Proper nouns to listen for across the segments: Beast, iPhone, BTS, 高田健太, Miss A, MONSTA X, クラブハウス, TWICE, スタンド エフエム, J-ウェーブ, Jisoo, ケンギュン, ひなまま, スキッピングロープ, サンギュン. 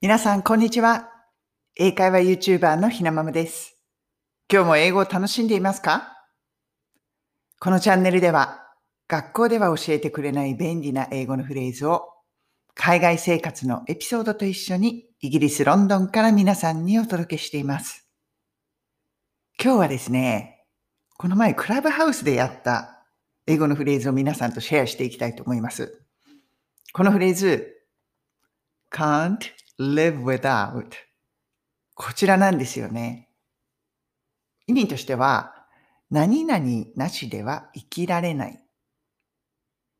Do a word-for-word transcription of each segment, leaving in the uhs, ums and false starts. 皆さん、こんにちは。英会話 YouTuber のひなままです。今日も英語を楽しんでいますか？このチャンネルでは、学校では教えてくれない便利な英語のフレーズを、海外生活のエピソードと一緒に、イギリス・ロンドンから皆さんにお届けしています。今日はですね、この前クラブハウスでやった英語のフレーズを皆さんとシェアしていきたいと思います。このフレーズ、can't live without こちらなんですよね。意味としては、何々なしでは生きられない。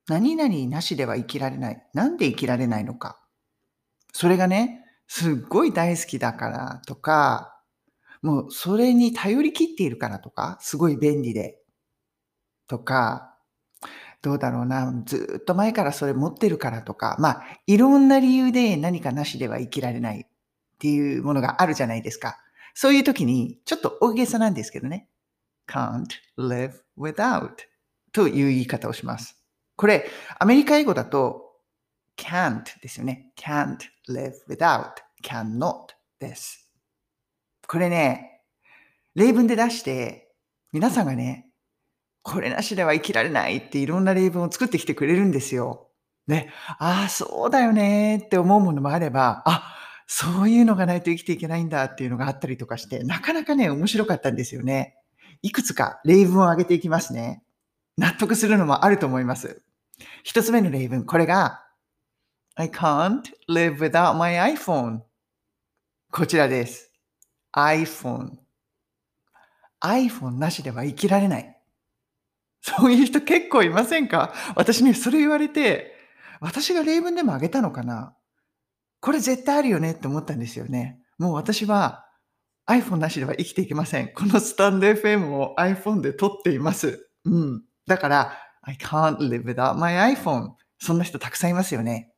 何々なしでは生きられない。なんで生きられないのか。それがね、すっごい大好きだからとか、もうそれに頼り切っているからとか、すごい便利でとか、どうだろうな、ずっと前からそれ持ってるからとか、まあ、いろんな理由で何かなしでは生きられないっていうものがあるじゃないですか。そういう時に、ちょっと大げさなんですけどね、can't live without という言い方をします。これ、アメリカ英語だと can't ですよね。can't live without, cannot です。これね、例文で出して、皆さんがね、これなしでは生きられないっていろんな例文を作ってきてくれるんですよ。ね。ああ、そうだよねって思うものもあれば、あ、そういうのがないと生きていけないんだっていうのがあったりとかして、なかなかね、面白かったんですよね。いくつか例文を挙げていきますね。納得するのもあると思います。一つ目の例文、これが、I can't live without my アイフォン。こちらです。iPhone。iPhone なしでは生きられない。そういう人結構いませんか？私ね、それ言われて、私が例文でもあげたのかな？これ絶対あるよねって思ったんですよね。もう私は iPhone なしでは生きていけません。このスタンド エフエム を iPhone で撮っています。うん。だから、I can't live without my アイフォン。そんな人たくさんいますよね。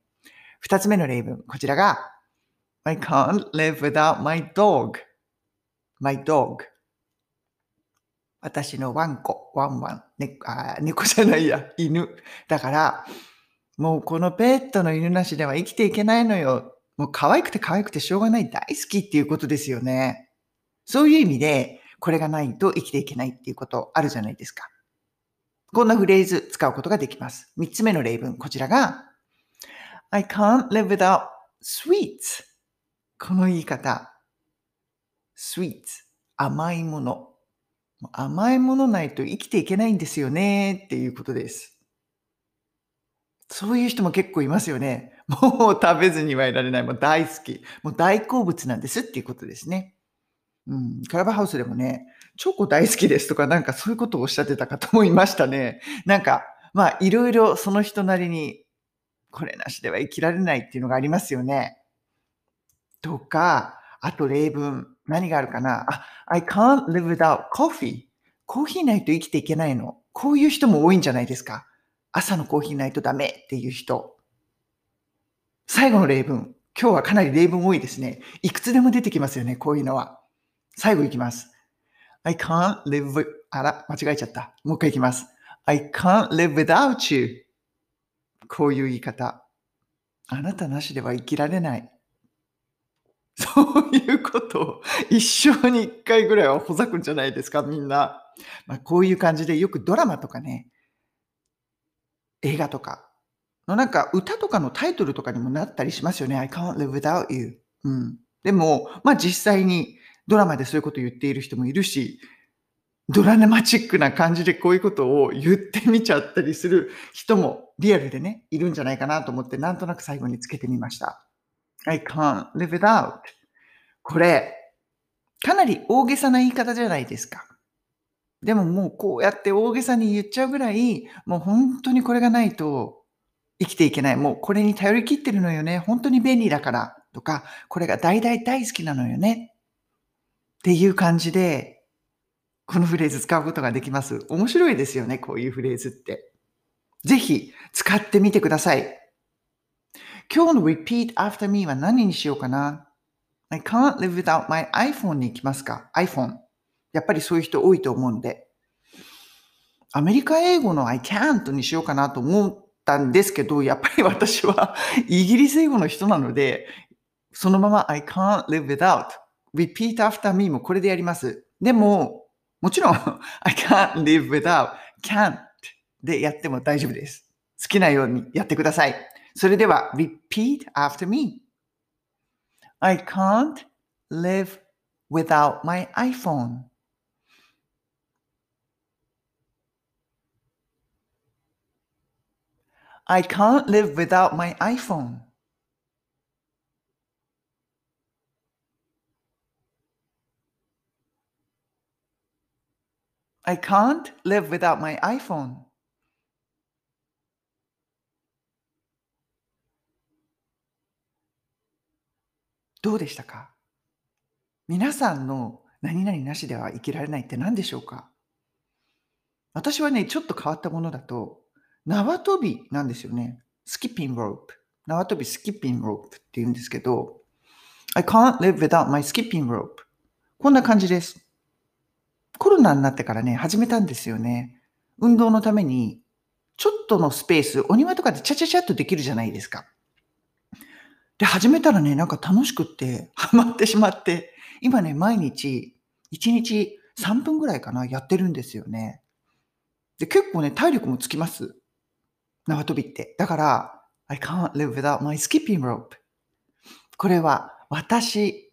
二つ目の例文、こちらが、I can't live without my dog. My dog.私のワンコ、ワンワン、ね、あ、猫じゃないや、犬。だから、もうこのペットの犬なしでは生きていけないのよ。もう可愛くて可愛くてしょうがない、大好きっていうことですよね。そういう意味で、これがないと生きていけないっていうことあるじゃないですか。こんなフレーズ使うことができます。三つ目の例文、こちらが、I can't live without sweets。この言い方。sweets。甘いもの。甘いものないと生きていけないんですよねっていうことです。そういう人も結構いますよね。もう食べずにはいられない。もう大好き。もう大好物なんですっていうことですね。うん。クラブハウスでもね、チョコ大好きですとかなんかそういうことをおっしゃってた方もいましたね。なんか、まあいろいろその人なりにこれなしでは生きられないっていうのがありますよね。とか、あと例文。何があるかなあ、I can't live without coffee。コーヒーないと生きていけないの。こういう人も多いんじゃないですか。朝のコーヒーないとダメっていう人。最後の例文。今日はかなり例文多いですね。いくつでも出てきますよね、こういうのは。最後いきます。I can't live with... あら、間違えちゃった。もう一回いきます。I can't live without you。こういう言い方。あなたなしでは生きられない。そういうことを一生に一回ぐらいはほざくんじゃないですか、みんな。まあ、こういう感じでよくドラマとかね、映画とかのなんか歌とかのタイトルとかにもなったりしますよね。I can't live without you。うん。でも、まあ実際にドラマでそういうことを言っている人もいるし、ドラマチックな感じでこういうことを言ってみちゃったりする人もリアルでね、いるんじゃないかなと思って、なんとなく最後につけてみました。I can't live without. これ、かなり大げさな言い方じゃないですか。でももうこうやって大げさに言っちゃうぐらい、もう本当にこれがないと生きていけない。もうこれに頼り切ってるのよね。本当に便利だからとか、これが大大大好きなのよね。っていう感じで、このフレーズ使うことができます。面白いですよね、こういうフレーズって。ぜひ使ってみてください。今日の repeat after me は何にしようかな？ I can't live without my アイフォン に行きますか？ iPhone。やっぱりそういう人多いと思うんで。アメリカ英語の I can't にしようかなと思ったんですけど、やっぱり私はイギリス英語の人なので、そのまま I can't live without repeat after me もこれでやります。でももちろん I can't live without can't でやっても大丈夫です。好きなようにやってください。それでは repeat after me. I can't live without my iPhone. I can't live without my iPhone. I can't live without my iPhone.どうでしたか？皆さんの何々なしでは生きられないって何でしょうか？私はね、ちょっと変わったものだと縄跳びなんですよね。スキッピングロープ。縄跳びスキッピングロープって言うんですけど、I can't live without my skipping rope。こんな感じです。コロナになってからね、始めたんですよね。運動のためにちょっとのスペース、お庭とかでチャチャチャっとできるじゃないですか。で、始めたらね、なんか楽しくって、ハマってしまって、今ね、毎日、いちにちさんぷんぐらいかな、やってるんですよね。で、結構ね、体力もつきます。縄跳びって。だから、I can't live without my skipping rope。これは、私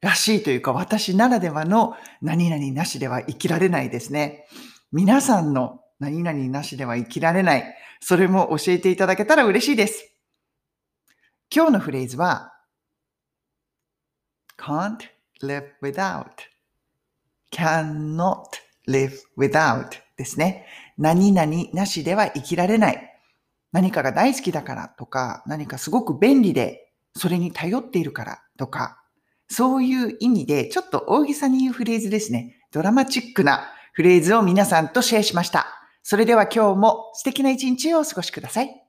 らしいというか、私ならではの何々なしでは生きられないですね。皆さんの何々なしでは生きられない。それも教えていただけたら嬉しいです。今日のフレーズは can't live without cannot live without ですね。何々なしでは生きられない。何かが大好きだからとか、何かすごく便利でそれに頼っているからとか、そういう意味でちょっと大げさに言うフレーズですね。ドラマチックなフレーズを皆さんとシェアしました。それでは今日も素敵な一日をお過ごしください。